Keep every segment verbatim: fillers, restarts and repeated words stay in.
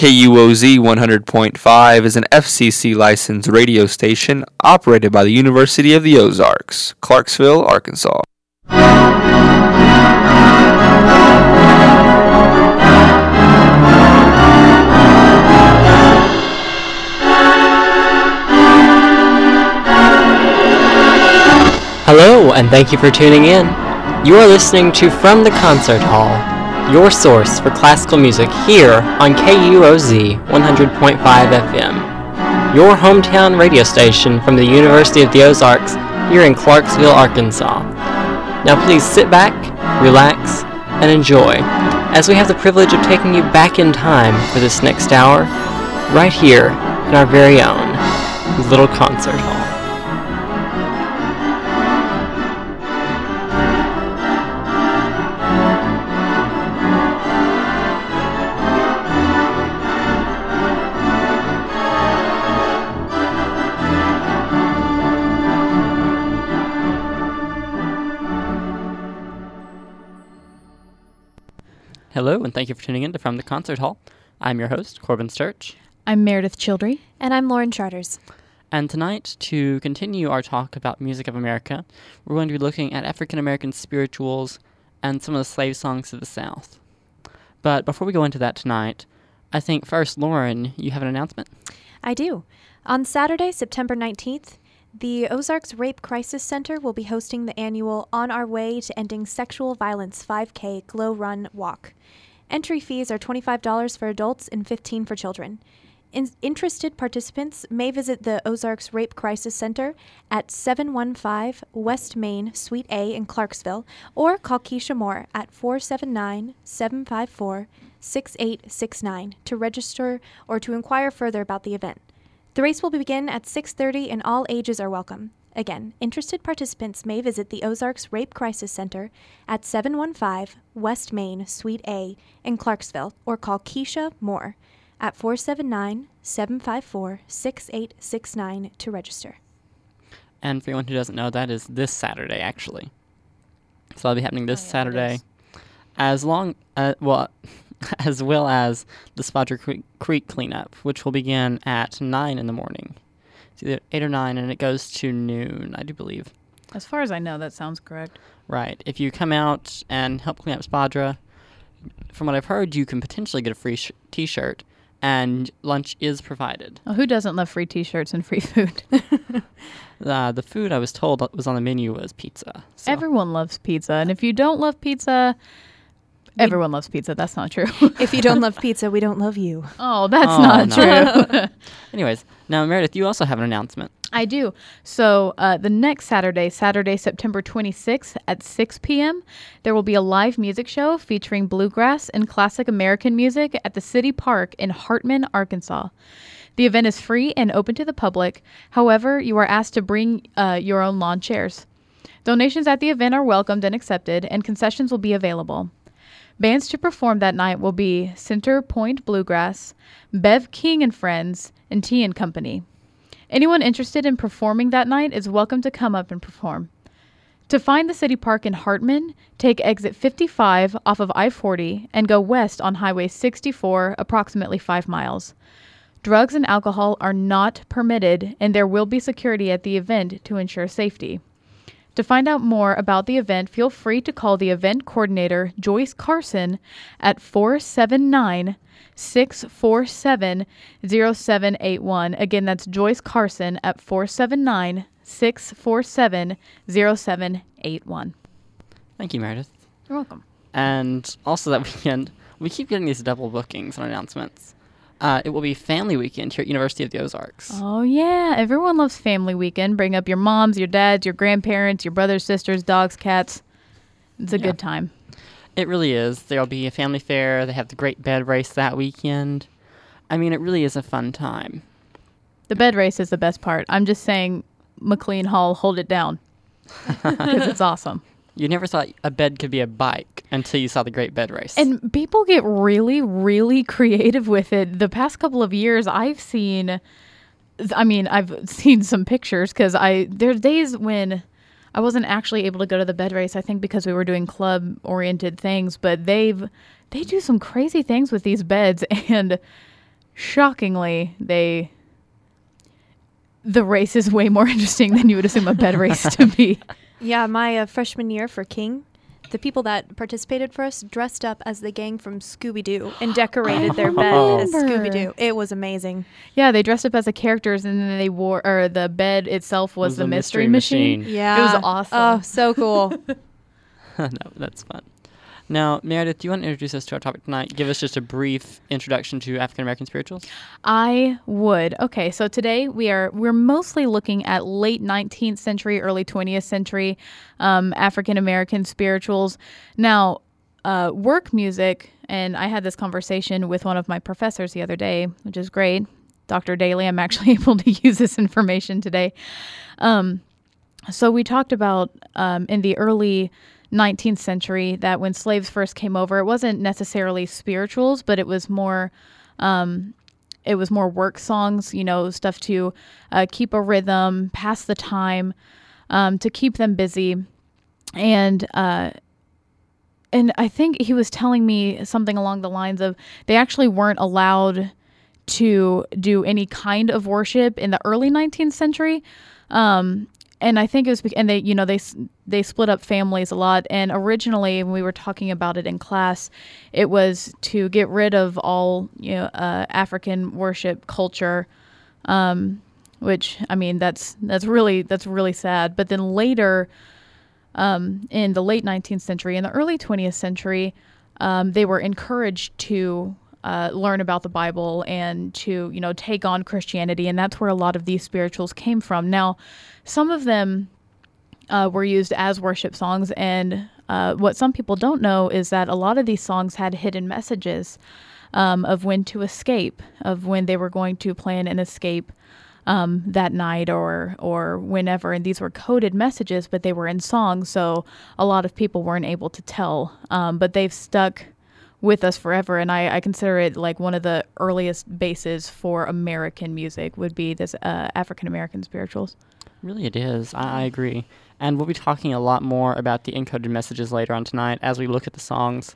K U O Z one hundred point five is an F C C-licensed radio station operated by the University of the Ozarks, Clarksville, Arkansas. Hello, and thank you for tuning in. You are listening to From the Concert Hall, your source for classical music here on K U O Z one hundred point five F M, your hometown radio station from the University of the Ozarks here in Clarksville, Arkansas. Now please sit back, relax, and enjoy, as we have the privilege of taking you back in time for this next hour, right here in our very own little concert hall. Hello, and thank you for tuning in to From the Concert Hall. I'm your host, Corbin Storch. I'm Meredith Childry. And I'm Lauren Charters. And tonight, to continue our talk about music of America, we're going to be looking at African-American spirituals and some of the slave songs of the South. But before we go into that tonight, I think first, Lauren, you have an announcement? I do. On Saturday, September nineteenth, the Ozarks Rape Crisis Center will be hosting the annual On Our Way to Ending Sexual Violence five K Glow Run Walk. Entry fees are twenty-five dollars for adults and fifteen dollars for children. In- interested participants may visit the Ozarks Rape Crisis Center at seven one five West Main, Suite A in Clarksville, or call Keisha Moore at four seven nine, seven five four, six eight six nine to register or to inquire further about the event. The race will begin at six thirty, and all ages are welcome. Again, interested participants may visit the Ozarks Rape Crisis Center at seven one five West Main, Suite A in Clarksville, or call Keisha Moore at four seven nine, seven five four, six eight six nine to register. And for anyone who doesn't know, that is this Saturday, actually. So that'll be happening this oh, yeah, Saturday, as long uh, well, as well as the Spadra Creek cleanup, which will begin at nine in the morning. It's either eight or nine, and it goes to noon, I do believe. As far as I know, that sounds correct. Right. If you come out and help clean up Spadra, from what I've heard, you can potentially get a free sh- T-shirt, and lunch is provided. Well, who doesn't love free T-shirts and free food? uh, the food I was told was on the menu was pizza. So. Everyone loves pizza, and if you don't love pizza... Everyone loves pizza. That's not true. If you don't love pizza, we don't love you. Oh, that's oh, not no. true. Anyways, now, Meredith, you also have an announcement. I do. So uh, the next Saturday, Saturday, September twenty-sixth at six p.m., there will be a live music show featuring bluegrass and classic American music at the City Park in Hartman, Arkansas. The event is free and open to the public. However, you are asked to bring uh, your own lawn chairs. Donations at the event are welcomed and accepted, and concessions will be available. Bands to perform that night will be Center Point Bluegrass, Bev King and Friends, and Tea and Company. Anyone interested in performing that night is welcome to come up and perform. To find the City Park in Hartman, take exit fifty-five off of I forty and go west on Highway sixty-four, approximately five miles. Drugs and alcohol are not permitted, and there will be security at the event to ensure safety. To find out more about the event, feel free to call the event coordinator, Joyce Carson, at four seven nine, six four seven, zero seven eight one. Again, that's Joyce Carson at four seven nine, six four seven, zero seven eight one. Thank you, Meredith. You're welcome. And also that weekend, we keep getting these double bookings and announcements. Uh, it will be Family Weekend here at University of the Ozarks. Oh, yeah. Everyone loves Family Weekend. Bring up your moms, your dads, your grandparents, your brothers, sisters, dogs, cats. It's a yeah. good time. It really is. There will be a family fair. They have the great bed race that weekend. I mean, it really is a fun time. The bed race is the best part. I'm just saying McLean Hall, hold it down. Because it's awesome. You never thought a bed could be a bike until you saw the Great Bed Race. And people get really, really creative with it. The past couple of years, I've seen, I mean, I've seen some pictures because I there are days when I wasn't actually able to go to the bed race, I think because we were doing club-oriented things. But they've, they do some crazy things with these beds. And shockingly, they the race is way more interesting than you would assume a bed race to be. Yeah, my uh, freshman year for King, the people that participated for us dressed up as the gang from Scooby-Doo and decorated their bed oh. as Scooby-Doo. It was amazing. Yeah, they dressed up as the characters, and then they wore, or the bed itself was, was the, the mystery, mystery machine. machine. Yeah. It was awesome. Oh, so cool. No, that's fun. Now, Meredith, do you want to introduce us to our topic tonight? Give us just a brief introduction to African-American spirituals. I would. Okay, so today we are, we're mostly looking at late nineteenth century, early twentieth century um, African-American spirituals. Now, uh, work music, and I had this conversation with one of my professors the other day, which is great. Doctor Daly, I'm actually able to use this information today. Um, so we talked about um, in the early nineteenth century that when slaves first came over, it wasn't necessarily spirituals, but it was more um, it was more work songs, you know, stuff to uh, keep a rhythm, pass the time, um, to keep them busy. And uh, and I think he was telling me something along the lines of they actually weren't allowed to do any kind of worship in the early nineteenth century. Um And I think it was, and they, you know, they they split up families a lot. And originally, when we were talking about it in class, it was to get rid of all, you know, uh, African worship culture, um, which, I mean, that's that's really that's really sad. But then later, um, in the late nineteenth century and the early twentieth century, um, they were encouraged to Uh, learn about the Bible and to, you know, take on Christianity. And that's where a lot of these spirituals came from. Now, some of them uh, were used as worship songs. And uh, what some people don't know is that a lot of these songs had hidden messages um, of when to escape, of when they were going to plan an escape um, that night or, or whenever. And these were coded messages, but they were in songs. So a lot of people weren't able to tell, um, but they've stuck with us forever, and I, I consider it like one of the earliest bases for American music would be this uh, African-American spirituals. Really it is. I, I agree. And we'll be talking a lot more about the encoded messages later on tonight as we look at the songs.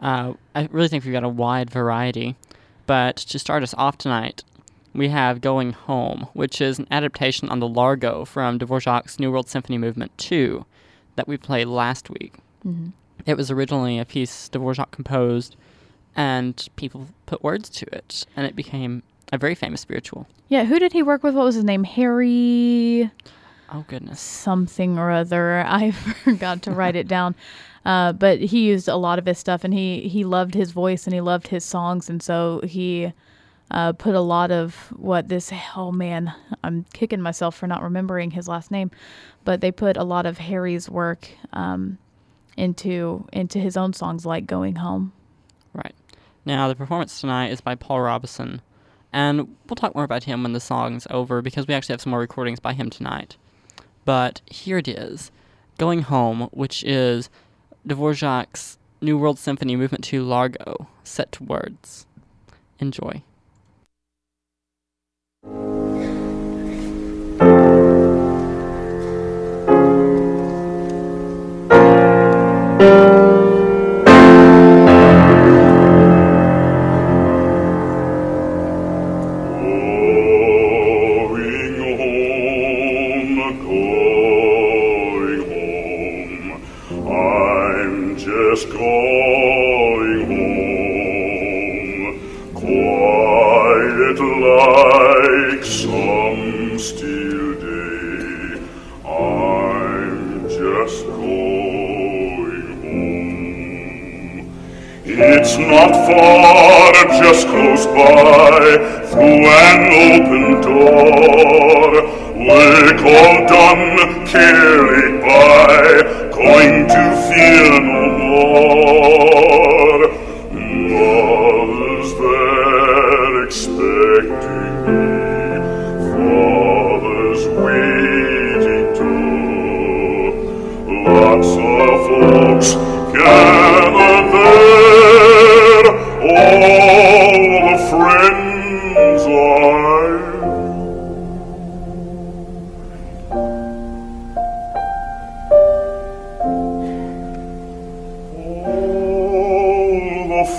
Uh, I really think we've got a wide variety. But to start us off tonight, we have Going Home, which is an adaptation on the Largo from Dvorak's New World Symphony Movement two that we played last week. Mm-hmm. It was originally a piece Dvorak composed, and people put words to it, and it became a very famous spiritual. Yeah, who did he work with? What was his name? Harry... Oh, goodness. Something or other. I forgot to write it down. Uh, but he used a lot of his stuff, and he, he loved his voice, and he loved his songs, and so he uh, put a lot of what this... Oh, man, I'm kicking myself for not remembering his last name. But they put a lot of Harry's work... Um, into into his own songs like Going Home. Right. Now, the performance tonight is by Paul Robeson, and we'll talk more about him when the song's over because we actually have some more recordings by him tonight. But here it is, Going Home, which is Dvorak's New World Symphony Movement two Largo, set to words. Enjoy.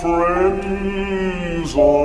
Friends are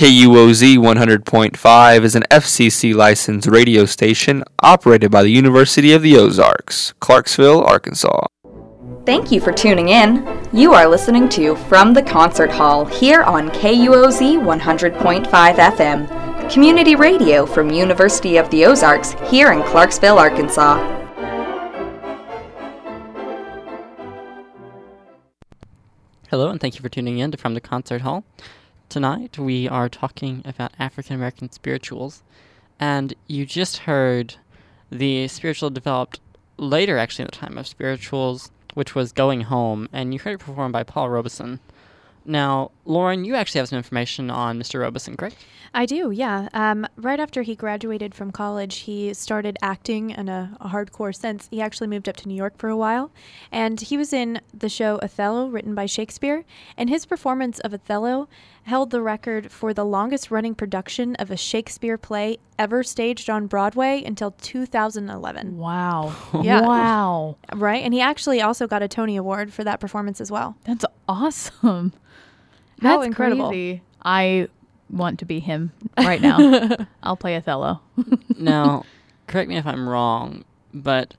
K U O Z one hundred point five is an F C C-licensed radio station operated by the University of the Ozarks, Clarksville, Arkansas. Thank you for tuning in. You are listening to From the Concert Hall here on K U O Z one hundred point five F M, community radio from University of the Ozarks here in Clarksville, Arkansas. Hello, and thank you for tuning in to From the Concert Hall. Tonight, we are talking about African-American spirituals, and you just heard the spiritual developed later, actually, in the time of spirituals, which was Going Home, and you heard it performed by Paul Robeson. Now, Lauren, you actually have some information on Mister Robeson, correct? I do, yeah. Um, right after he graduated from college, he started acting in a, a hardcore sense. He actually moved up to New York for a while, and he was in the show Othello, written by Shakespeare, and his performance of Othello held the record for the longest-running production of a Shakespeare play ever staged on Broadway until two thousand eleven. Wow. Yeah. Wow. Right? And he actually also got a Tony Award for that performance as well. That's awesome. That's How incredible. Crazy. I... want to be him right now. I'll play Othello. Now, correct me if I'm wrong, but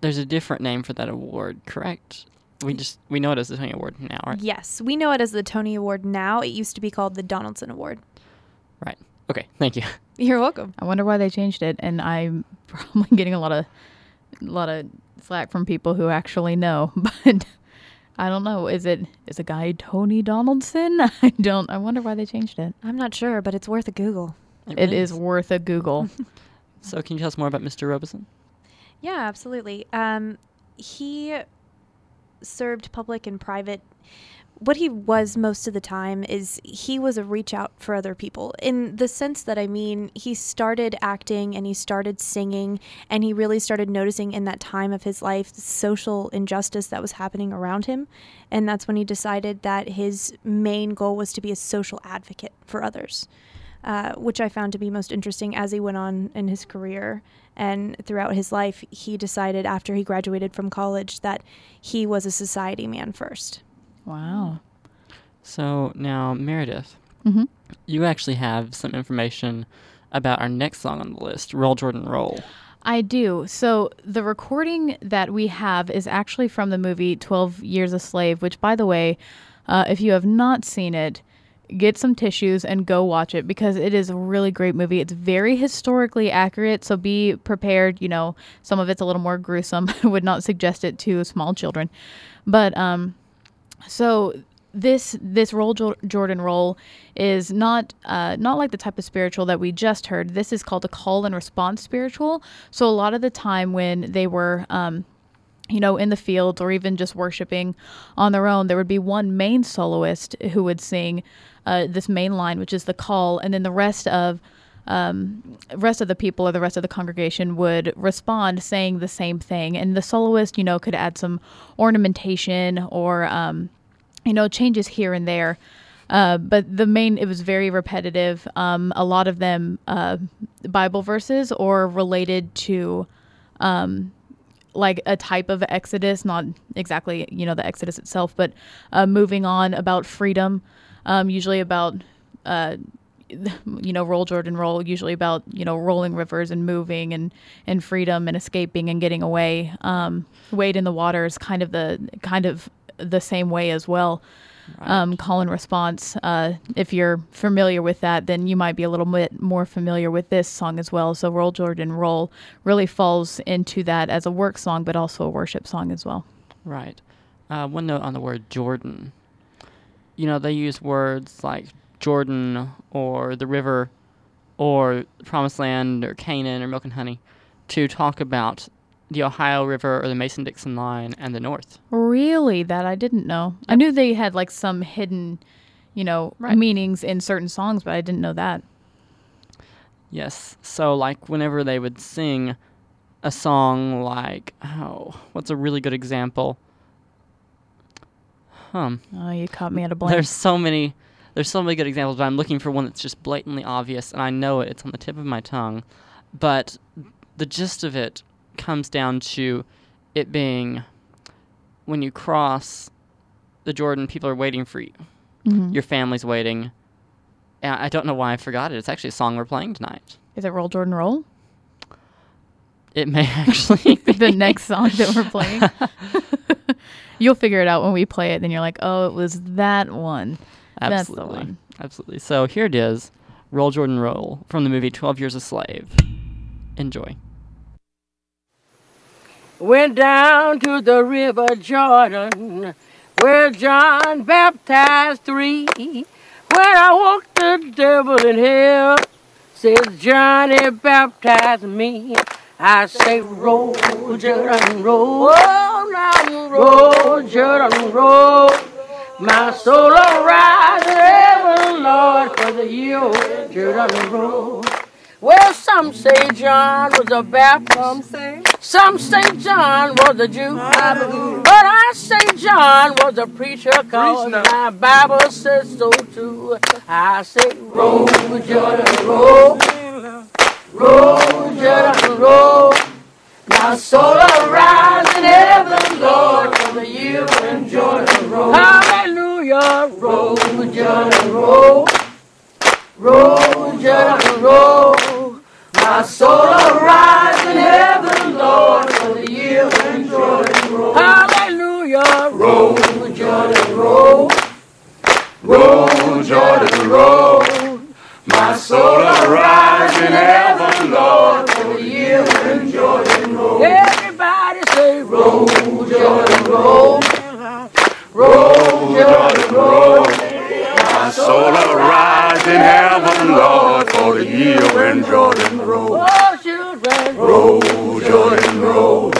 there's a different name for that award, correct? We just we know it as the Tony Award now, right? Yes, we know it as the Tony Award now. It used to be called the Donaldson Award. Right. Okay, thank you. You're welcome. I wonder why they changed it, and I'm probably getting a lot of a lot of slack from people who actually know, but I don't know. Is it is a guy Tony Donaldson? I don't. I wonder why they changed it. I'm not sure, but it's worth a Google. It, it really is. is worth a Google. So can you tell us more about Mister Robeson? Yeah, absolutely. Um, he served public and private what he was most of the time is he was a reach out for other people, in the sense that, I mean, he started acting and he started singing, and he really started noticing in that time of his life the social injustice that was happening around him. And that's when he decided that his main goal was to be a social advocate for others, uh, which I found to be most interesting as he went on in his career. And throughout his life, he decided after he graduated from college that he was a society man first. Wow. So now, Meredith, mm-hmm. you actually have some information about our next song on the list, Roll Jordan Roll. I do. So the recording that we have is actually from the movie twelve years a slave, which, by the way, uh, if you have not seen it, get some tissues and go watch it, because it is a really great movie. It's very historically accurate, so be prepared. You know, some of it's a little more gruesome. I would not suggest it to small children. But, um... So this this Roll Jordan Roll is not uh, not like the type of spiritual that we just heard. This is called a call and response spiritual. So a lot of the time when they were, um, you know, in the fields or even just worshiping on their own, there would be one main soloist who would sing uh, this main line, which is the call, and then the rest of um, rest of the people or the rest of the congregation would respond saying the same thing. And the soloist, you know, could add some ornamentation or, um, you know, changes here and there. Uh, but the main, it was very repetitive. Um, a lot of them, uh, Bible verses or related to, um, like a type of Exodus, not exactly, you know, the Exodus itself, but, uh, moving on about freedom, um, usually about, uh, you know, Roll Jordan Roll, usually about, you know, rolling rivers and moving and, and freedom and escaping and getting away. Um, Wade in the Water is kind of the, kind of the same way as well. Right. Um, call and response. Uh, if you're familiar with that, then you might be a little bit more familiar with this song as well. So Roll Jordan Roll really falls into that as a work song, but also a worship song as well. Right. Uh, one note on the word Jordan. You know, they use words like Jordan or the river or Promised Land or Canaan or Milk and Honey to talk about the Ohio River or the Mason-Dixon line and the North. Really? That I didn't know. Yep. I knew they had like some hidden, you know, right. meanings in certain songs, but I didn't know that. Yes. So like whenever they would sing a song like, oh, what's a really good example? Um, oh, you caught me at a blank. There's so many... There's so many good examples, but I'm looking for one that's just blatantly obvious, and I know it. It's on the tip of my tongue. But the gist of it comes down to it being when you cross the Jordan, people are waiting for you. Mm-hmm. Your family's waiting. And I don't know why I forgot it. It's actually a song we're playing tonight. Is it Roll Jordan Roll? It may actually be. The next song that we're playing. You'll figure it out when we play it. Then you're like, oh, it was that one. Absolutely. That's the one. Absolutely. So here it is, Roll Jordan Roll, from the movie twelve years a slave. Enjoy. Went down to the river Jordan, where John baptized three. When I walked the devil in hell, says Johnny baptized me. I say, roll, Jordan, roll. Oh, now roll, Jordan, roll. My soul will rise to heaven, Lord, for the year Jordan roll. Well, some say John was a Baptist. Some say, some say John was a Jew. Hallelujah. But I say John was a preacher, because my Bible says so too. I say, roll, Jordan, roll. Roll, Jordan, roll. My soul will rise in heaven, Lord, for the year in Jordan roll. Hallelujah, roll, Jordan, roll. Roll, Jordan, roll. My soul will rise in heaven, Lord, for the year in Jordan roll. Hallelujah, roll, Jordan, roll. Roll, Jordan, roll. My soul will rise in heaven, Lord, for the year in Jordan roll. Everybody say, roll, Jordan, roll. Roll, Jordan, roll. My soul will rise in heaven, Lord, for the year in Jordan roll. Roll, Jordan, roll.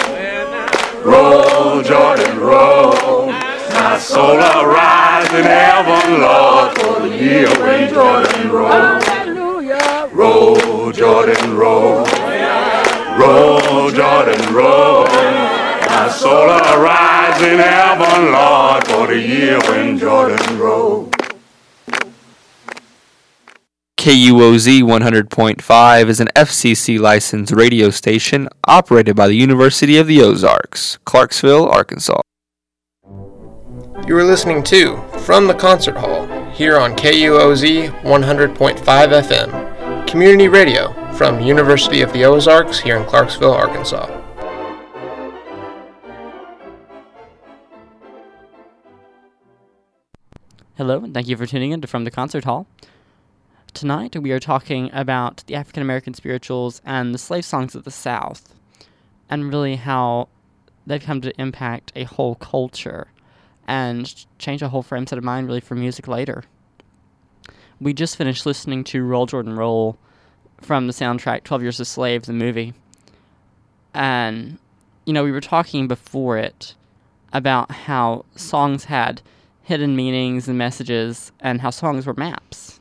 Roll, Jordan, roll. My soul arise in heaven, Lord, for the year when Jordan rolled. Hallelujah. Roll, Jordan, roll. Roll, Jordan, roll. My soul arise in heaven, Lord, for the year when Jordan rolled. K U O Z one hundred point five is an F C C-licensed radio station operated by the University of the Ozarks, Clarksville, Arkansas. You are listening to From the Concert Hall here on K U O Z one hundred point five F M, community radio from University of the Ozarks here in Clarksville, Arkansas. Hello, and thank you for tuning in to From the Concert Hall. Tonight, we are talking about the African-American spirituals and the slave songs of the South, and really how they've come to impact a whole culture and change a whole frame set of mind, really, for music later. We just finished listening to Roll, Jordan, Roll from the soundtrack twelve years a slave, the movie. And, you know, we were talking before it about how songs had hidden meanings and messages, and how songs were maps.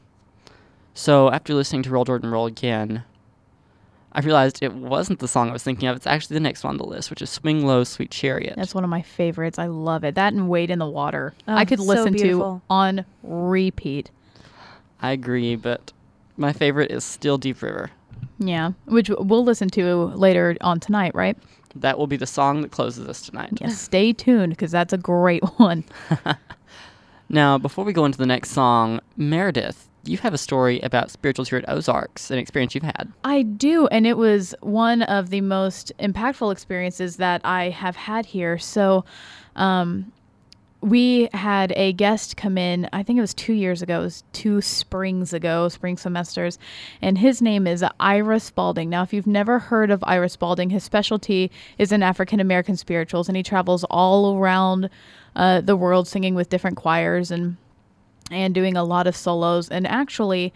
So after listening to Roll, Jordan, Roll again, I realized it wasn't the song I was thinking of. It's actually the next one on the list, which is Swing Low, Sweet Chariot. That's one of my favorites. I love it. That and Wade in the Water. Oh, I could listen so to on repeat. I agree, but my favorite is still Deep River. Yeah, which we'll listen to later on tonight, right? That will be the song that closes us tonight. Yeah, stay tuned, because that's a great one. Now, before we go into the next song, Meredith, you have a story about spirituals here at Ozarks, an experience you've had. I do, and it was one of the most impactful experiences that I have had here. So um, we had a guest come in, I think it was two years ago, it was two springs ago, spring semesters, and his name is Ira Spaulding. Now, if you've never heard of Ira Spaulding, his specialty is in African-American spirituals, and he travels all around uh, the world singing with different choirs and and doing a lot of solos. And actually,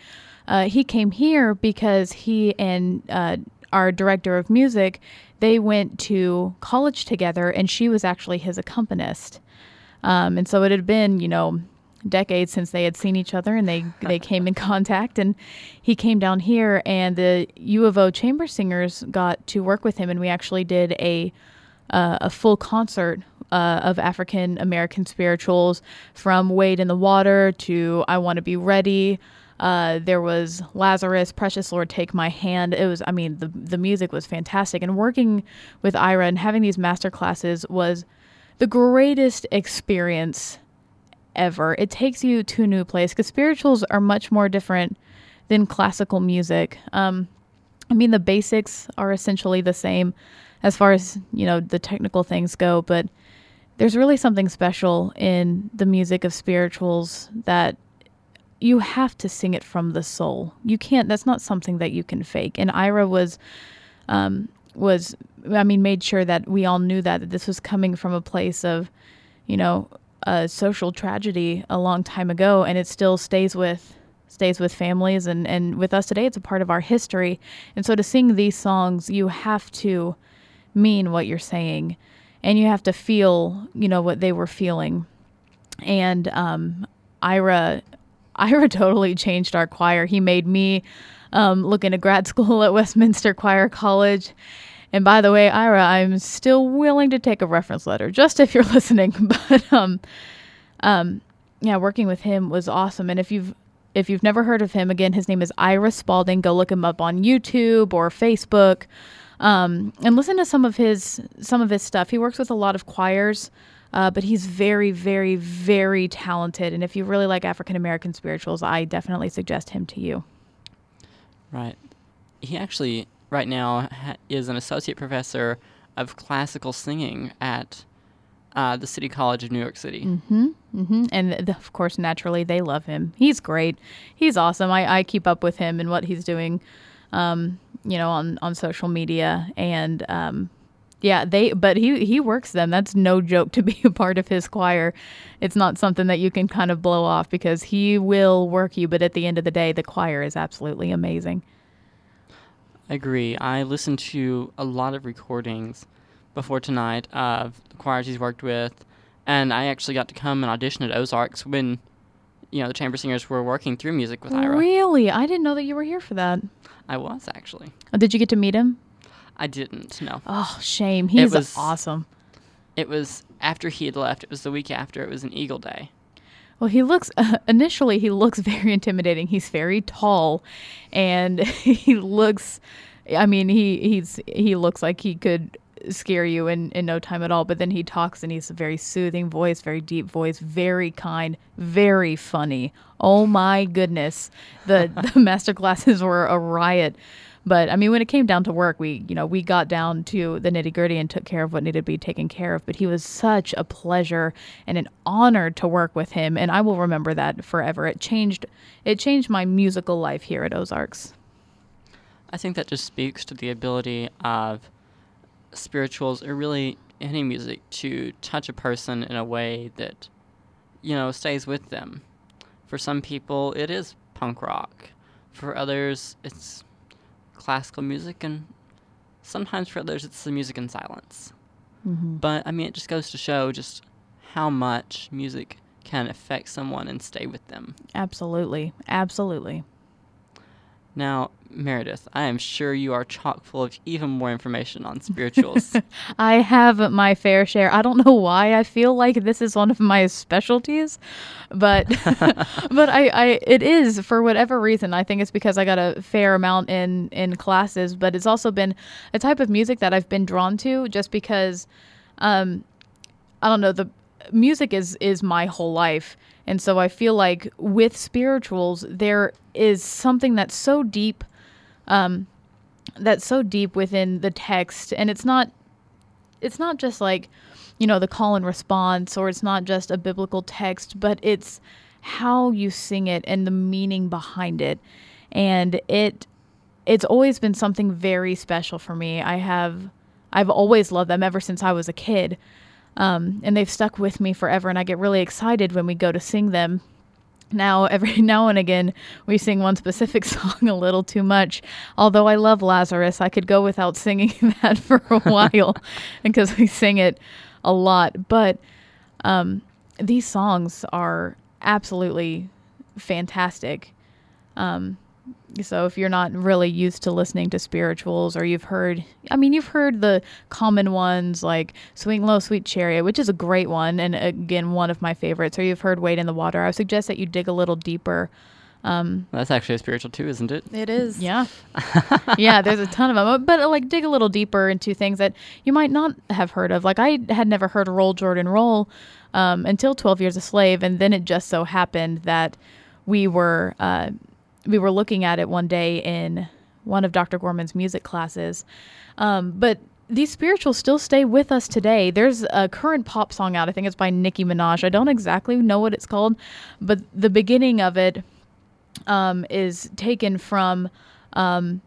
uh, he came here because he and uh, our director of music, they went to college together, and she was actually his accompanist. Um, and so it had been, you know, decades since they had seen each other, and they, they came in contact, and he came down here, and the U of O Chamber Singers got to work with him, and we actually did a uh, a full concert Uh, of African American spirituals, from Wade in the Water to I Want to Be Ready. Uh, there was Lazarus, Precious Lord, Take My Hand. It was, I mean, the the music was fantastic. And working with Ira and having these master classes was the greatest experience ever. It takes you to a new place, because spirituals are much more different than classical music. Um, I mean, the basics are essentially the same as far as, you know, the technical things go, but there's really something special in the music of spirituals that you have to sing it from the soul. You can't, that's not something that you can fake. And Ira was, um, was, I mean, made sure that we all knew that, that this was coming from a place of, you know, a social tragedy a long time ago. And it still stays with, stays with families and, and with us today. It's a part of our history. And so to sing these songs, you have to mean what you're saying. And you have to feel, you know, what they were feeling. And um, Ira, Ira totally changed our choir. He made me um, look into grad school at Westminster Choir College. And by the way, Ira, I'm still willing to take a reference letter, just if you're listening. But um, um, yeah, working with him was awesome. And if you've if you've never heard of him, again, his name is Ira Spaulding. Go look him up on YouTube or Facebook. Um, and listen to some of his some of his stuff. He works with a lot of choirs, uh, but he's very, very, very talented. And if you really like African American spirituals, I definitely suggest him to you. Right. He actually right now ha- is an associate professor of classical singing at uh, the City College of New York City. Mm-hmm. Mm-hmm. And th- of course, naturally, they love him. He's great. He's awesome. I, I keep up with him and what he's doing. Um, you know, on, on social media and, um, yeah, they, but he, he works them. That's no joke to be a part of his choir. It's not something that you can kind of blow off, because he will work you. But at the end of the day, the choir is absolutely amazing. I agree. I listened to a lot of recordings before tonight of the choirs he's worked with and I actually got to come and audition at Ozarks when, you know, the chamber singers were working through music with Ira. Really? I didn't know that you were here for that. I was, actually. Oh, did you get to meet him? I didn't, no. Oh, shame. He's awesome. It was after he had left. It was the week after. It was an Eagle Day. Well, he looks, uh, initially, he looks very intimidating. He's very tall, and he looks, I mean, he he's he looks like he could scare you in, in no time at all, but then he talks, and he's a very soothing voice, very deep voice, very kind, very funny. Oh, my goodness. The, the master classes were a riot. But, I mean, when it came down to work, we, you know, we got down to the nitty-gritty and took care of what needed to be taken care of. But he was such a pleasure and an honor to work with him, and I will remember that forever. It changed, it changed my musical life here at Ozarks. I think that just speaks to the ability of spirituals, or really any music, to touch a person in a way that, you know, stays with them. For some people, it is punk rock. For others, it's classical music, and sometimes for others it's the music in silence. Mm-hmm. But I mean, it just goes to show just how much music can affect someone and stay with them. Absolutely. Absolutely. Now, Meredith, I am sure you are chock full of even more information on spirituals. I have my fair share. I don't know why I feel like this is one of my specialties, but but I, I it is, for whatever reason. I think it's because I got a fair amount in, in classes, but it's also been a type of music that I've been drawn to just because, um, I don't know, the music is, is my whole life. And so I feel like with spirituals, there is something that's so deep, um, that's so deep within the text. And it's not, it's not just like, you know, the call and response, or it's not just a biblical text, but it's how you sing it and the meaning behind it. And it, it's always been something very special for me. I have, I've always loved them ever since I was a kid. Um, and they've stuck with me forever, and I get really excited when we go to sing them. Now, every now and again, we sing one specific song a little too much. Although I love Lazarus, I could go without singing that for a while because we sing it a lot. But um, these songs are absolutely fantastic. Um, so if you're not really used to listening to spirituals, or you've heard, I mean, you've heard the common ones like Swing Low, Sweet Chariot, which is a great one. And again, one of my favorites, or you've heard Wade in the Water. I suggest that you dig a little deeper. Um, well, that's actually a spiritual too, isn't it? It is. Yeah. Yeah. There's a ton of them, but like dig a little deeper into things that you might not have heard of. Like I had never heard Roll Jordan Roll, um, until twelve years a slave. And then it just so happened that we were, uh, We were looking at it one day in one of Doctor Gorman's music classes. Um, but these spirituals still stay with us today. There's a current pop song out. I think it's by Nicki Minaj. I don't exactly know what it's called, but the beginning of it um, is taken from um,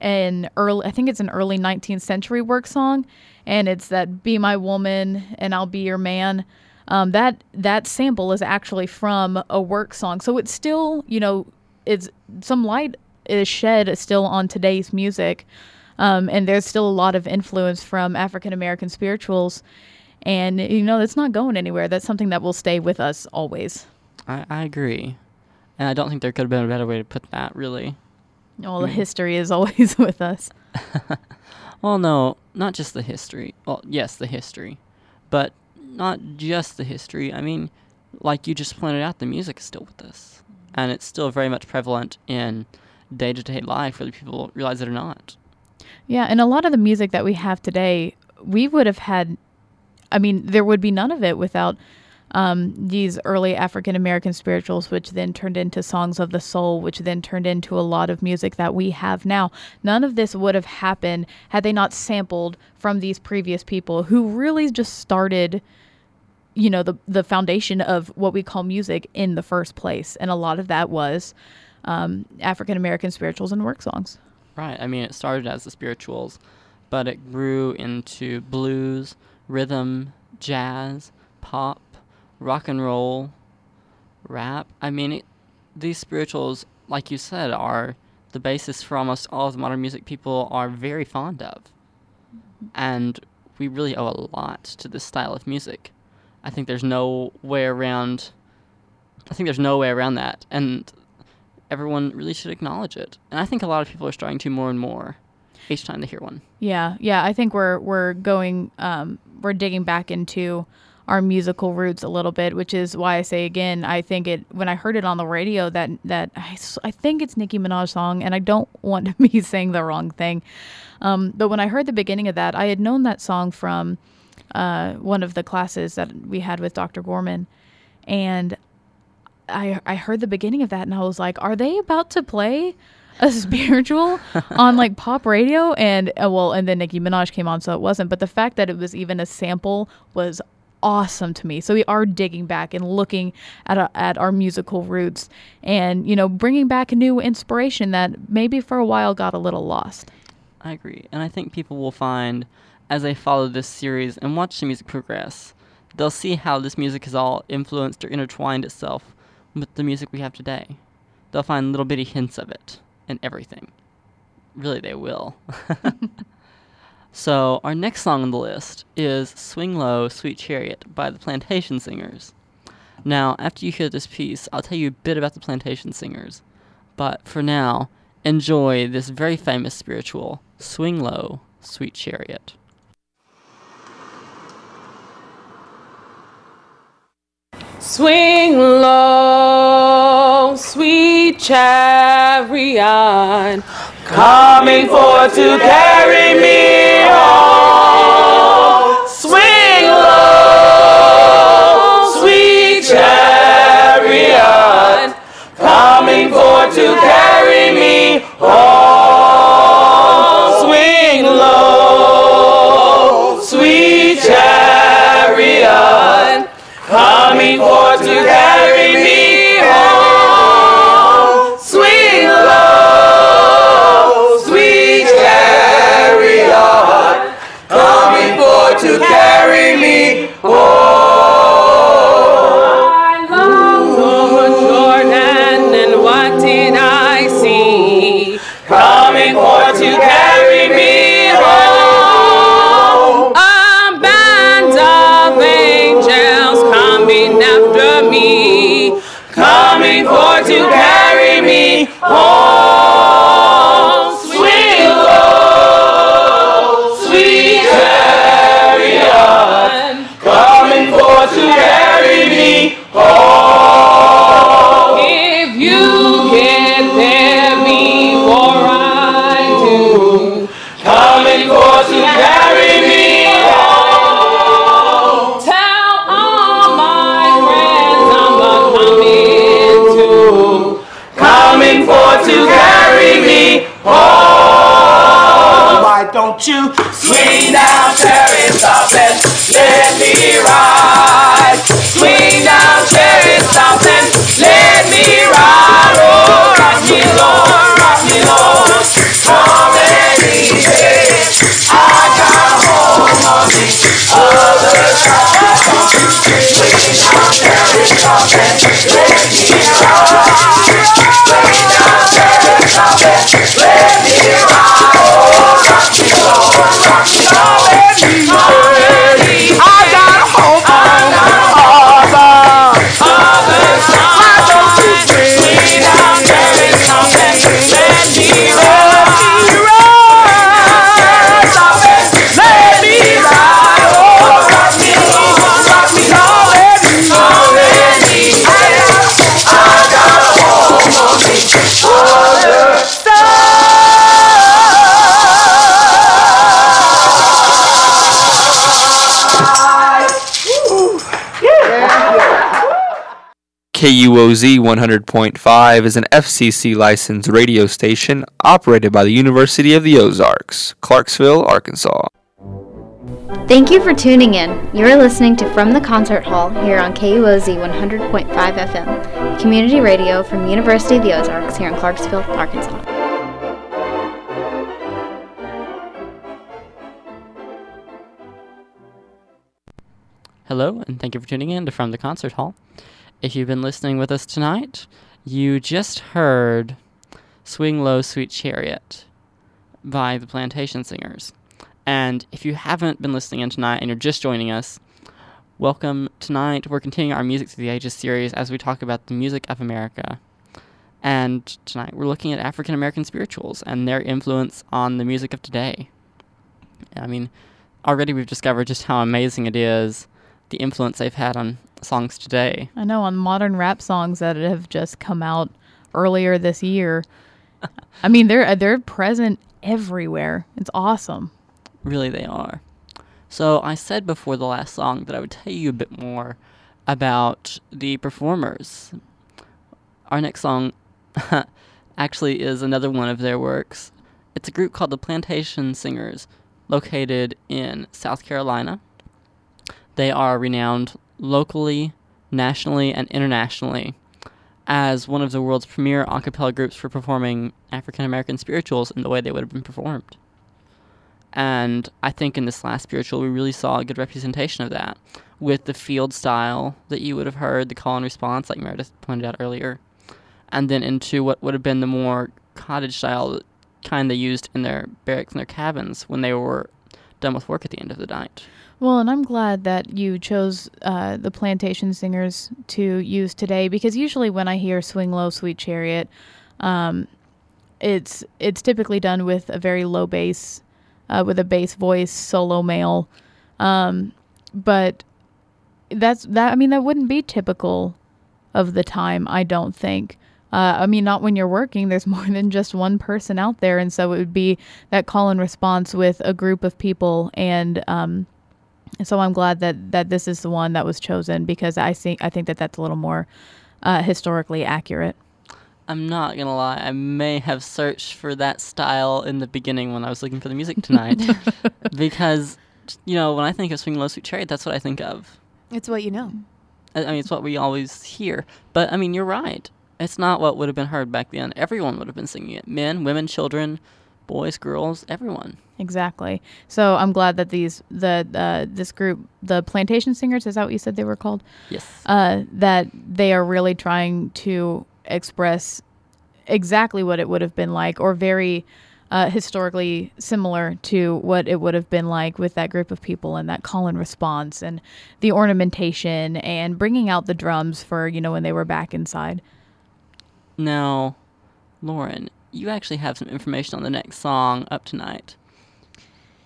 an early, I think it's an early nineteenth century work song. And it's that "Be my woman and I'll be your man." Um, that, that sample is actually from a work song. So it's still, you know, it's some light is shed still on today's music. Um, and there's still a lot of influence from African-American spirituals. And, you know, that's not going anywhere. That's something that will stay with us always. I, I agree. And I don't think there could have been a better way to put that, really. Well, the mm. history is always with us. Well, no, not just the history. Well, yes, the history. But not just the history. I mean, like you just pointed out, the music is still with us. And it's still very much prevalent in day-to-day life, whether people realize it or not. Yeah, and a lot of the music that we have today, we would have had, I mean, there would be none of it without um, these early African-American spirituals, which then turned into songs of the soul, which then turned into a lot of music that we have now. None of this would have happened had they not sampled from these previous people who really just started, you know, the the foundation of what we call music in the first place. And a lot of that was um, African-American spirituals and work songs. Right. I mean, it started as the spirituals, but it grew into blues, rhythm, jazz, pop, rock and roll, rap. I mean, it, these spirituals, like you said, are the basis for almost all of the modern music people are very fond of. And we really owe a lot to this style of music. I think there's no way around. I think there's no way around that, and everyone really should acknowledge it. And I think a lot of people are starting to more and more each time they hear one. Yeah, yeah. I think we're we're going um, we're digging back into our musical roots a little bit, which is why I say again, I think it, when I heard it on the radio, that that I, I think it's Nicki Minaj's song, and I don't want to be saying the wrong thing. Um, but when I heard the beginning of that, I had known that song from uh, one of the classes that we had with Doctor Gorman, and I I heard the beginning of that, and I was like, are they about to play a spiritual on like pop radio? And uh, well, and then Nicki Minaj came on, so it wasn't. But the fact that it was even a sample was awesome to me. So we are digging back and looking at our, at our musical roots, and, you know, bringing back new inspiration that maybe for a while got a little lost. I agree. And I think people will find, as they follow this series and watch the music progress, they'll see how this music has all influenced or intertwined itself with the music we have today. They'll find little bitty hints of it in everything. Really, they will. So our next song on the list is Swing Low, Sweet Chariot by the Plantation Singers. Now, after you hear this piece, I'll tell you a bit about the Plantation Singers. But for now, enjoy this very famous spiritual, Swing Low, Sweet Chariot. Swing low, sweet chariot, coming forth to carry me home. Swing low, sweet chariot, coming forth to carry me home. Swing low, sweet chariot, coming forth to carry me home. Swing low, sweet chariot, coming forth to carry me home. I looked over Jordan, and what did I see? Coming forth to carry me home. A band of angels coming after me, coming forth to carry me home. Swing low, sweet chariot, coming forth to carry me home. If you can bear me, for I do, coming forth to carry me home. Coming forth to carry me home. Why don't you swing down, chariot, stop and let me ride? Swing down, chariot, stop and let me ride. Oh, rock me, Lord, rock me, Lord, come and easy. I got home on the other side. Swing down, chariot, stop and let me ride. Let me ride, oh, rock me, Lord, rock me, Lord, let me ride. I got a hope on the other, other side. Why don't you swing down, chariot, stop and let me ride. Stop and let me ride, oh, rock me, Lord, rock me, Lord, let me ride. I got a hope on the other. K U O Z one hundred point five is an F C C-licensed radio station operated by the University of the Ozarks, Clarksville, Arkansas. Thank you for tuning in. You're listening to From the Concert Hall here on K U O Z one hundred point five F M, community radio from University of the Ozarks here in Clarksville, Arkansas. Hello, and thank you for tuning in to From the Concert Hall. If you've been listening with us tonight, you just heard Swing Low, Sweet Chariot by the Plantation Singers. And if you haven't been listening in tonight and you're just joining us, Welcome. Tonight, we're continuing our Music Through the Ages series as we talk about the music of America. And tonight, we're looking at African-American spirituals and their influence on the music of today. I mean, already we've discovered just how amazing it is, the influence they've had on songs today. I know, on modern rap songs that have just come out earlier this year. I mean, they're they're present everywhere. It's awesome. Really, they are. So I said before the last song that I would tell you a bit more about the performers. Our next song actually is another one of their works. It's a group called the Plantation Singers, located in South Carolina. They are renowned locally, nationally, and internationally as one of the world's premier a cappella groups for performing African-American spirituals in the way they would have been performed. And I think in this last spiritual, we really saw a good representation of that with the field style that you would have heard, the call and response, like Meredith pointed out earlier, and then into what would have been the more cottage style kind they used in their barracks and their cabins when they were done with work at the end of the night. Well, and I'm glad that you chose uh, the Plantation Singers to use today, because usually when I hear Swing Low, Sweet Chariot, um, it's it's typically done with a very low bass, Uh, with a bass voice, solo male. Um, but that's that. I mean, that wouldn't be typical of the time, I don't think. Uh, I mean, not when you're working. There's more than just one person out there. And so it would be that call and response with a group of people. And um, so I'm glad that, that this is the one that was chosen, because I think, I think that that's a little more uh, historically accurate. I'm not going to lie, I may have searched for that style in the beginning when I was looking for the music tonight. Because, you know, when I think of Swing Low, Sweet Chariot, that's what I think of. It's what you know. I, I mean, it's what we always hear. But, I mean, you're right. It's not what would have been heard back then. Everyone would have been singing it. Men, women, children, boys, girls, everyone. Exactly. So I'm glad that these the uh, this group, the Plantation Singers, is that what you said they were called? Yes. Uh, that they are really trying to express exactly what it would have been like, or very uh, historically similar to what it would have been like with that group of people and that call and response and the ornamentation and bringing out the drums for, you know, when they were back inside. Now, Lauren, you actually have some information on the next song up tonight.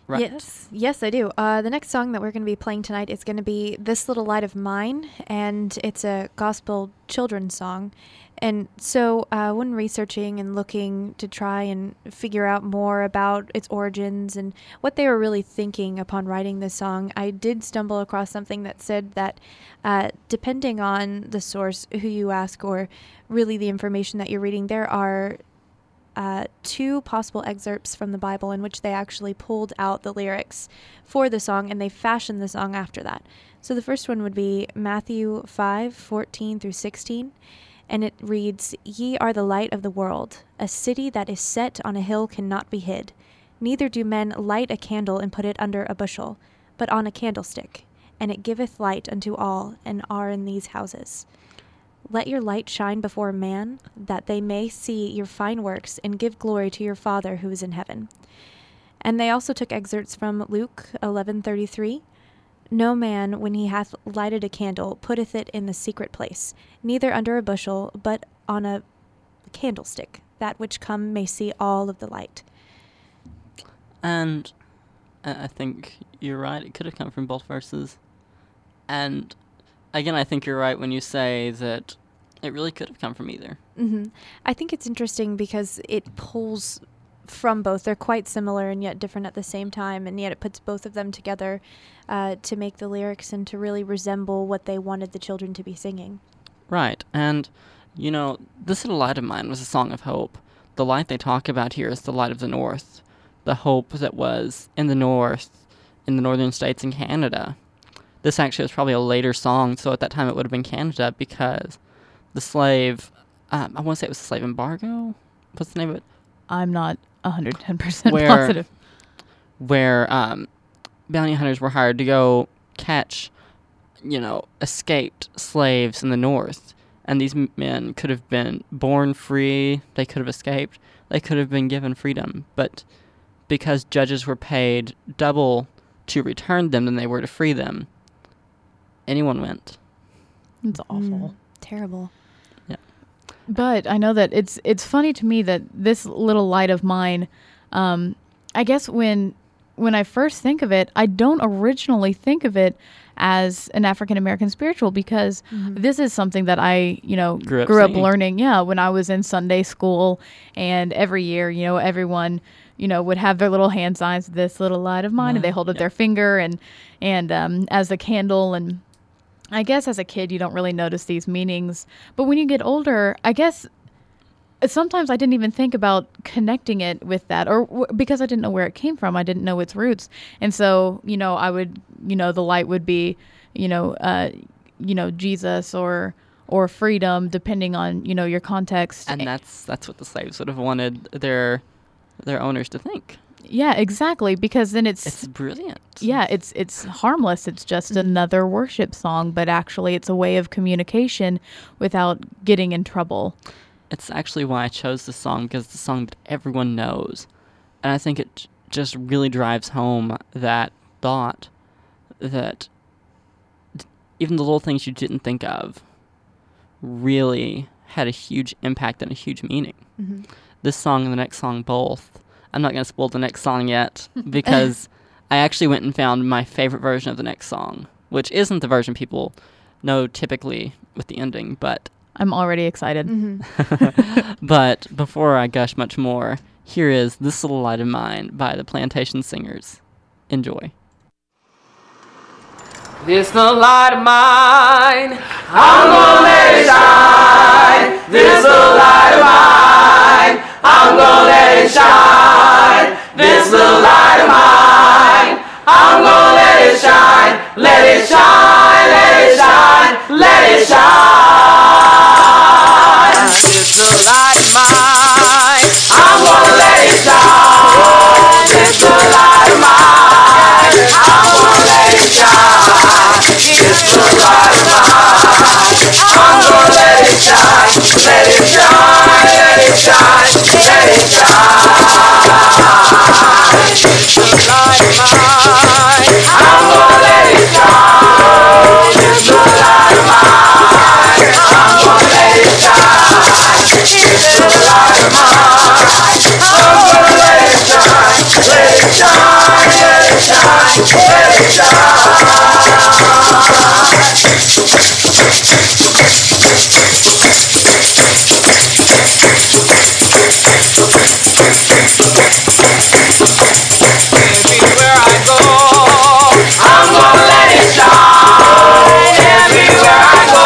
Right. Yes, yes, I do. Uh, the next song that we're going to be playing tonight is going to be This Little Light of Mine, and it's a gospel children's song. And so uh, when researching and looking to try and figure out more about its origins and what they were really thinking upon writing this song, I did stumble across something that said that uh, depending on the source, who you ask, or really the information that you're reading, there are Uh, two possible excerpts from the Bible in which they actually pulled out the lyrics for the song, and they fashioned the song after that. So the first one would be Matthew five fourteen through sixteen, and it reads, "Ye are the light of the world. A city that is set on a hill cannot be hid. Neither do men light a candle and put it under a bushel, but on a candlestick, and it giveth light unto all, and are in these houses. Let your light shine before man, that they may see your fine works and give glory to your Father who is in heaven." And they also took excerpts from Luke eleven thirty-three. "No man, when he hath lighted a candle, putteth it in the secret place, neither under a bushel, but on a candlestick, that which come may see all of the light." And uh, I think you're right. It could have come from both verses. And again, I think you're right when you say that it really could have come from either. Mm-hmm. I think it's interesting because it pulls from both. They're quite similar and yet different at the same time, and yet it puts both of them together uh, to make the lyrics and to really resemble what they wanted the children to be singing. Right, and, you know, This Little Light of Mine was a song of hope. The light they talk about here is the light of the North, the hope that was in the North, in the northern states in Canada. This actually was probably a later song, so at that time it would have been Canada, because the slave, um, I want to say it was a slave embargo? What's the name of it? I'm not one hundred ten percent where, positive. Where um, bounty hunters were hired to go catch, you know, escaped slaves in the North. And these men could have been born free, they could have escaped, they could have been given freedom. But because judges were paid double to return them than they were to free them, anyone went. It's awful. Mm, terrible. Yeah. But I know that it's it's funny to me that this little light of mine, um, I guess when when I first think of it, I don't originally think of it as an African-American spiritual, because mm-hmm. this is something that I, you know, grew up, grew up learning. Yeah. When I was in Sunday school, and every year, you know, everyone, you know, would have their little hand signs, this little light of mine, yeah. and they hold up yeah. their finger and, and, um, as a candle. And I guess as a kid, you don't really notice these meanings, but when you get older, I guess sometimes I didn't even think about connecting it with that, or w- because I didn't know where it came from. I didn't know its roots. And so, you know, I would, you know, the light would be, you know, uh, you know, Jesus or, or freedom, depending on, you know, your context. And that's, that's what the slaves would have wanted their, their owners to think. Yeah, exactly. Because then it's, it's brilliant. Yeah. It's, it's harmless. It's just mm-hmm. another worship song, but actually it's a way of communication without getting in trouble. It's actually why I chose this song, because it's a song that everyone knows. And I think it just really drives home that thought that d- even the little things you didn't think of really had a huge impact and a huge meaning. Mm-hmm. This song and the next song both. I'm not going to spoil the next song yet, because I actually went and found my favorite version of the next song, which isn't the version people know typically with the ending, but... I'm already excited. Mm-hmm. But before I gush much more, here is This Little Light of Mine by the Plantation Singers. Enjoy. This little light of mine, I'm gonna let it shine. This little light of mine, I'm gonna let it shine. This little light of mine, I'm gonna let it shine. Let it shine, let it shine, let it shine. This little light of mine, I'm gonna let it shine. This little light of mine, I'm gonna let it shine. This little light of mine, I'm gonna let it shine. Let it shine, let it shine, let it shine. This little light of mine, I'm gonna let it shine. This little light of mine, I'm gonna let it shine. This little light of mine, I'm gonna let it shine, let it shine, let it shine, let it shine. Everywhere I go, I'm gonna let it shine. Everywhere I go,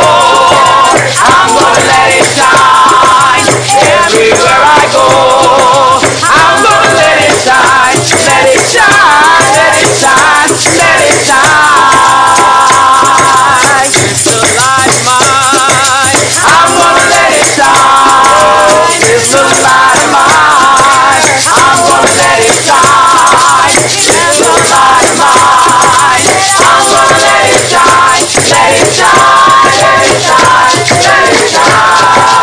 I'm gonna let it shine. Everywhere I go, I'm gonna let it shine, let it shine, let it shine, let it shine. This little light of mine, I'm gonna let it shine. This little light of mine, I'm gonna let it shine. This little light of mine, I'm gonna let it shine, let it shine, let it shine, let it shine. Let it shine.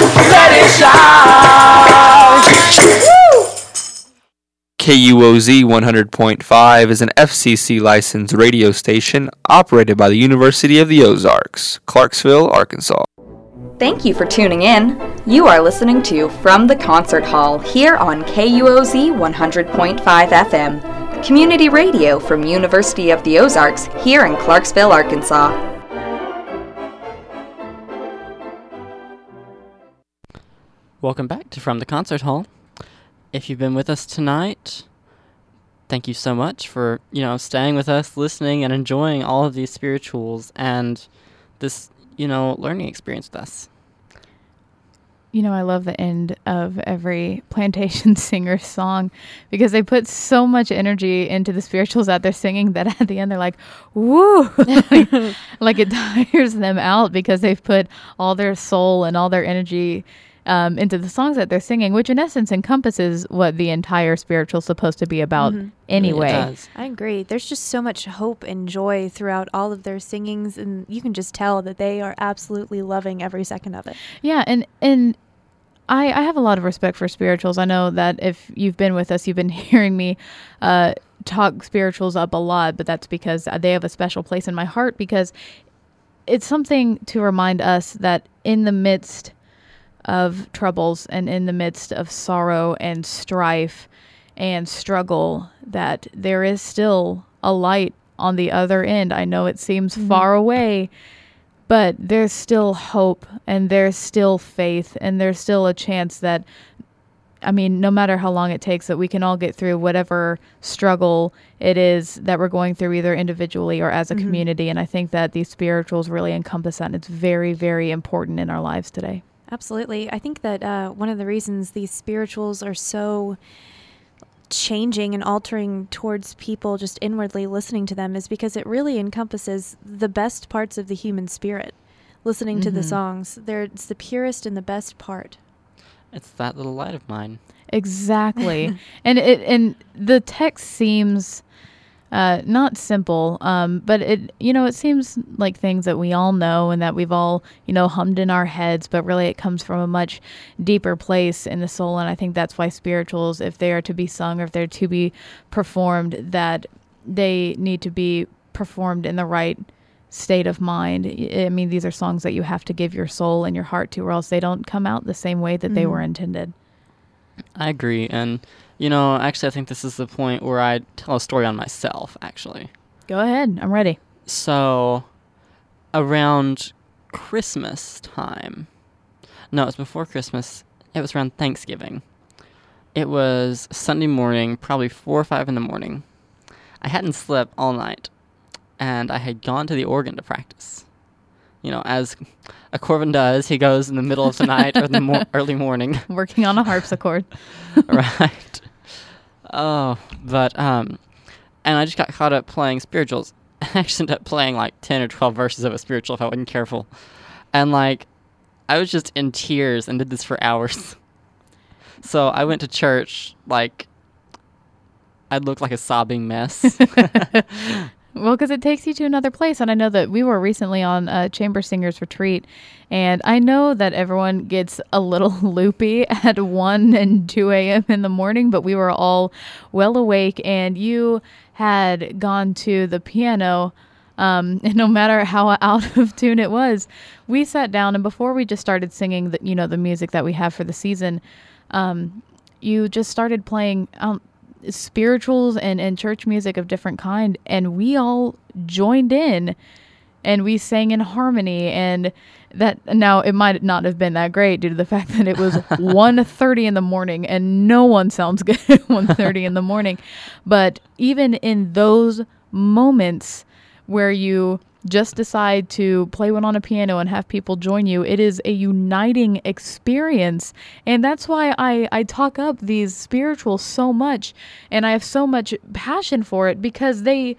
let it shine. K U O Z one hundred point five is an F C C-licensed radio station operated by the University of the Ozarks, Clarksville, Arkansas. Thank you for tuning in. You are listening to From the Concert Hall here on K U O Z one hundred point five F M, community radio from University of the Ozarks here in Clarksville, Arkansas. Welcome back to From the Concert Hall. If you've been with us tonight, thank you so much for, you know, staying with us, listening, and enjoying all of these spirituals and this, you know, learning experience with us. You know, I love the end of every Plantation Singers song because they put so much energy into the spirituals that they're singing that at the end they're like, woo, like, like it tires them out because they've put all their soul and all their energy Um, into the songs that they're singing, which in essence encompasses what the entire spiritual is supposed to be about mm-hmm. anyway. It does. I agree. There's just so much hope and joy throughout all of their singings, and you can just tell that they are absolutely loving every second of it. Yeah, and, and I, I have a lot of respect for spirituals. I know that if you've been with us, you've been hearing me uh, talk spirituals up a lot, but that's because they have a special place in my heart because it's something to remind us that in the midst of troubles and in the midst of sorrow and strife and struggle, that there is still a light on the other end. I know it seems mm-hmm. far away, but there's still hope and there's still faith and there's still a chance that, I mean, no matter how long it takes, that we can all get through whatever struggle it is that we're going through, either individually or as a mm-hmm. community. And I think that these spirituals really encompass that, and it's very, very important in our lives today. Absolutely. I think that uh, one of the reasons these spirituals are so changing and altering towards people just inwardly listening to them is because it really encompasses the best parts of the human spirit. Listening mm-hmm. to the songs, they're, it's the purest and the best part. It's that little light of mine. Exactly. and it and the text seems uh, not simple, um, but it, you know, it seems like things that we all know and that we've all, you know, hummed in our heads, but really it comes from a much deeper place in the soul. And I think that's why spirituals, if they are to be sung or if they're to be performed, that they need to be performed in the right state of mind. I mean, these are songs that you have to give your soul and your heart to, or else they don't come out the same way that mm-hmm. they were intended. I agree. And, you know, actually, I think this is the point where I tell a story on myself, actually. Go ahead. I'm ready. So, around Christmas time, no, it was before Christmas. It was around Thanksgiving. It was Sunday morning, probably four or five in the morning. I hadn't slept all night, and I had gone to the organ to practice. You know, as a Corbin does, he goes in the middle of the night or the mo- early morning. Working on a harpsichord. Right. Oh, but, um, and I just got caught up playing spirituals. I actually ended up playing like ten or twelve verses of a spiritual if I wasn't careful. And like, I was just in tears and did this for hours. So I went to church, like, I looked like a sobbing mess. Well, because it takes you to another place. And I know that we were recently on a Chamber Singers retreat. And I know that everyone gets a little loopy at one and two a.m. in the morning, but we were all well awake. And you had gone to the piano. Um, and no matter how out of tune it was, we sat down. And before we just started singing, the, you know, the music that we have for the season, um, you just started playing um, spirituals and, and church music of different kind, and we all joined in and we sang in harmony. And that, now it might not have been that great due to the fact that it was one thirty in the morning, and no one sounds good at one thirty in the morning. But even in those moments where you just decide to play one on a piano and have people join you, it is a uniting experience. And that's why I, I talk up these spirituals so much. And I have so much passion for it because they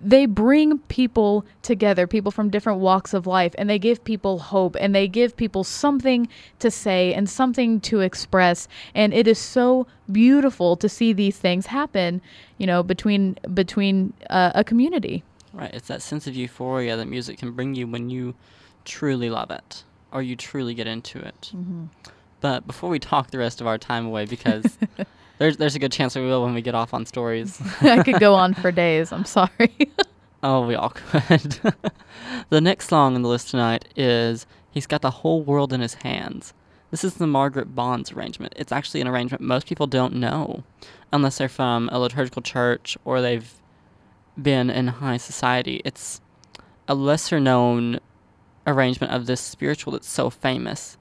they bring people together, people from different walks of life, and they give people hope and they give people something to say and something to express. And it is so beautiful to see these things happen, you know, between between uh, a community. Right, it's that sense of euphoria that music can bring you when you truly love it, or you truly get into it. Mm-hmm. But before we talk the rest of our time away, because there's there's a good chance we will when we get off on stories. I could go on for days. I'm sorry. Oh, we all could. The next song on the list tonight is He's Got the Whole World in His Hands. This is the Margaret Bonds arrangement. It's actually an arrangement most people don't know unless they're from a liturgical church or they've been in high society. It's a lesser-known arrangement of this spiritual that's so famous.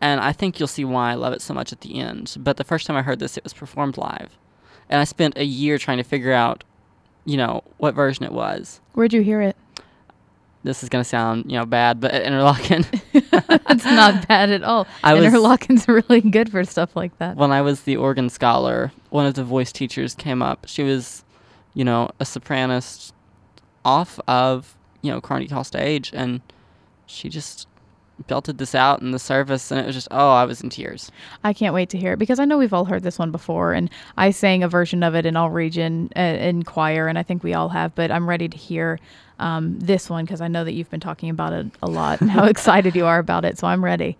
And I think you'll see why I love it so much at the end. But the first time I heard this, it was performed live. And I spent a year trying to figure out, you know, what version it was. Where'd you hear it? This is going to sound, you know, bad, but at Interlaken. It's not bad at all. I Interlaken's was, really good for stuff like that. When I was the organ scholar, one of the voice teachers came up. She was, you know, a sopranist off of, you know, Carnegie Hall stage, and she just belted this out in the service, and it was just, oh, I was in tears. I can't wait to hear it, because I know we've all heard this one before, and I sang a version of it in all region uh, in choir, and I think we all have, but I'm ready to hear um, this one, because I know that you've been talking about it a lot and how excited you are about it, so I'm ready.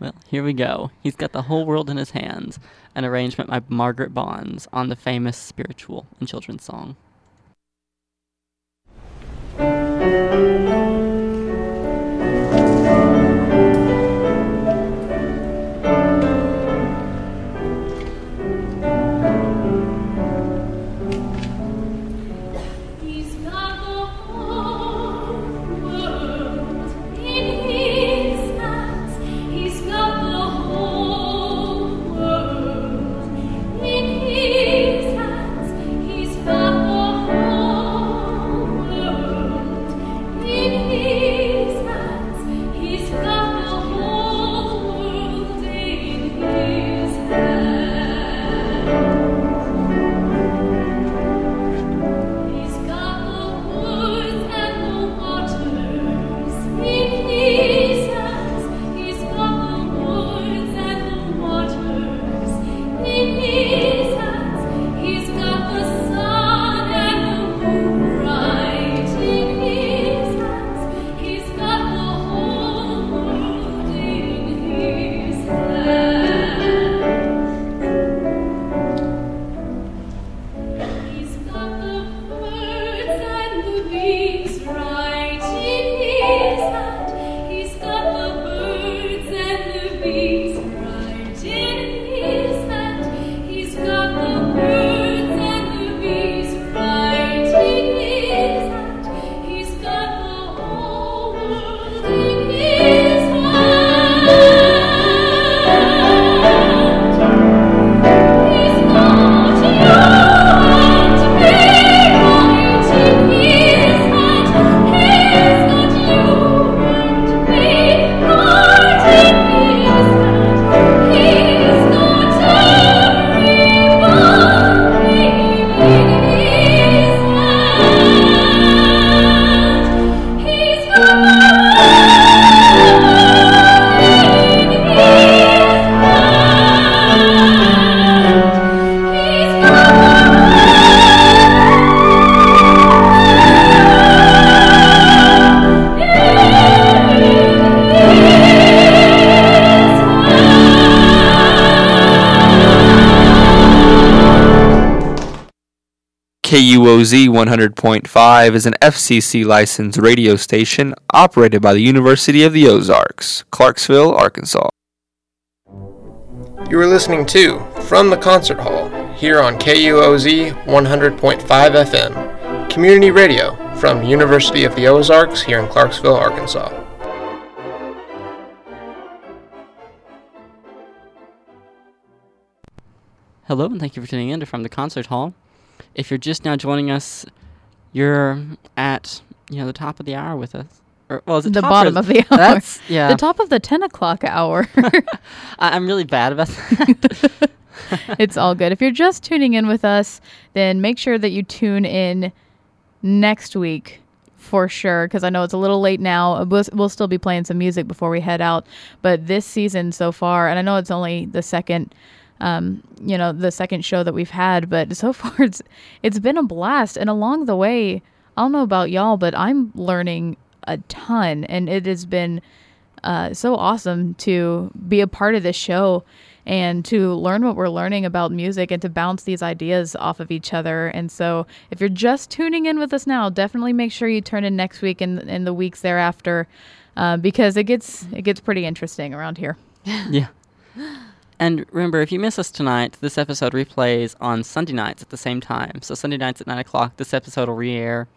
Well, here we go. He's Got the Whole World in His Hands, an arrangement by Margaret Bonds on the famous spiritual and children's song. K U O Z one hundred point five is an F C C-licensed radio station operated by the University of the Ozarks, Clarksville, Arkansas. You are listening to From the Concert Hall, here on K U O Z one hundred point five F M, community radio from University of the Ozarks here in Clarksville, Arkansas. Hello, and thank you for tuning in to From the Concert Hall. If you're just now joining us, you're at, you know, the top of the hour with us. Or, well, is it the top bottom of the hour? That's, yeah. The top of the ten o'clock hour. I'm really bad about that. It's all good. If you're just tuning in with us, then make sure that you tune in next week for sure, because I know it's a little late now. We'll, we'll still be playing some music before we head out. But this season so far, and I know it's only the second Um, you know, the second show that we've had, but so far it's it's been a blast. And along the way, I don't know about y'all, but I'm learning a ton, and it has been uh, so awesome to be a part of this show and to learn what we're learning about music and to bounce these ideas off of each other. And so if you're just tuning in with us now, definitely make sure you turn in next week and, and the weeks thereafter, uh, because it gets it gets pretty interesting around here. Yeah. And remember, if you miss us tonight, this episode replays on Sunday nights at the same time. So Sunday nights at nine o'clock, this episode will re-air.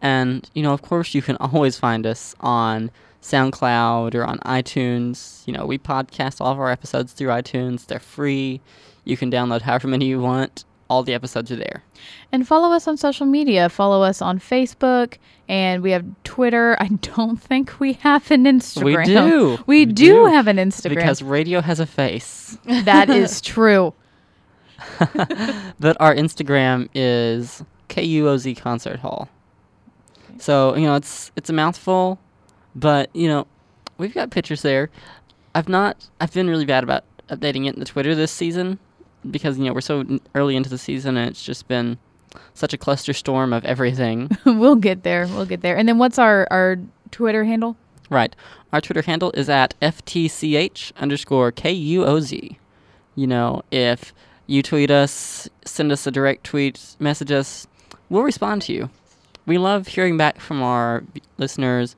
And, you know, of course, you can always find us on SoundCloud or on iTunes. You know, we podcast all of our episodes through iTunes. They're free. You can download however many you want. All the episodes are there. And follow us on social media. Follow us on Facebook, and we have Twitter. I don't think we have an Instagram. We do. We, we do, do have an Instagram. Because radio has a face. That is true. But our Instagram is K U O Z Concert Hall. So, you know, it's it's a mouthful, but, you know, we've got pictures there. I've not, I've been really bad about updating it in the Twitter this season, because, you know, we're so early into the season and it's just been such a cluster storm of everything. We'll get there. We'll get there. And then what's our, our Twitter handle? Right. Our Twitter handle is at F T C H underscore K U O Z. You know, if you tweet us, send us a direct tweet, message us, we'll respond to you. We love hearing back from our listeners.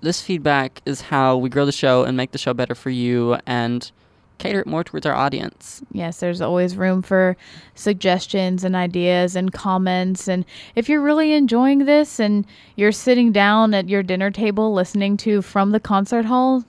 This feedback is how we grow the show and make the show better for you and cater it more towards our audience. Yes, there's always room for suggestions and ideas and comments. And if you're really enjoying this and you're sitting down at your dinner table listening to From the Concert Hall,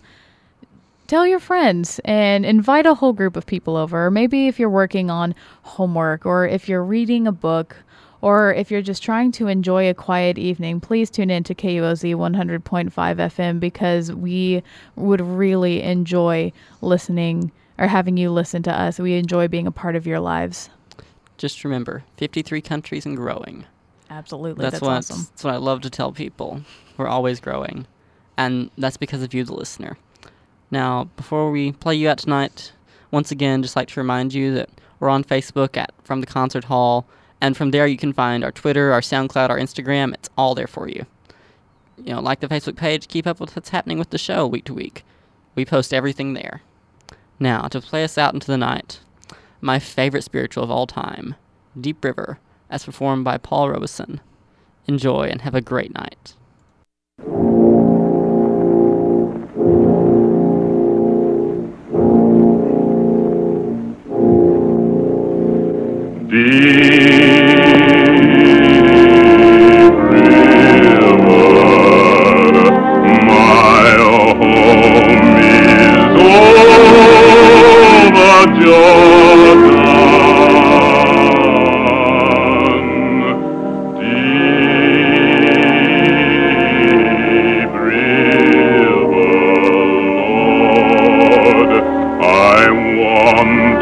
tell your friends and invite a whole group of people over. Or maybe if you're working on homework, or if you're reading a book, or if you're just trying to enjoy a quiet evening, please tune in to K U O Z one hundred point five F M, because we would really enjoy listening or having you listen to us. We enjoy being a part of your lives. Just remember, fifty-three countries and growing. Absolutely. That's, that's what, awesome. That's what I love to tell people. We're always growing. And that's because of you, the listener. Now, before we play you out tonight, once again, just like to remind you that we're on Facebook at From the Concert Hall. And from there, you can find our Twitter, our SoundCloud, our Instagram. It's all there for you. You know, like the Facebook page, keep up with what's happening with the show week to week. We post everything there. Now, to play us out into the night, my favorite spiritual of all time, Deep River, as performed by Paul Robeson. Enjoy and have a great night.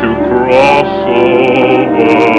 To cross over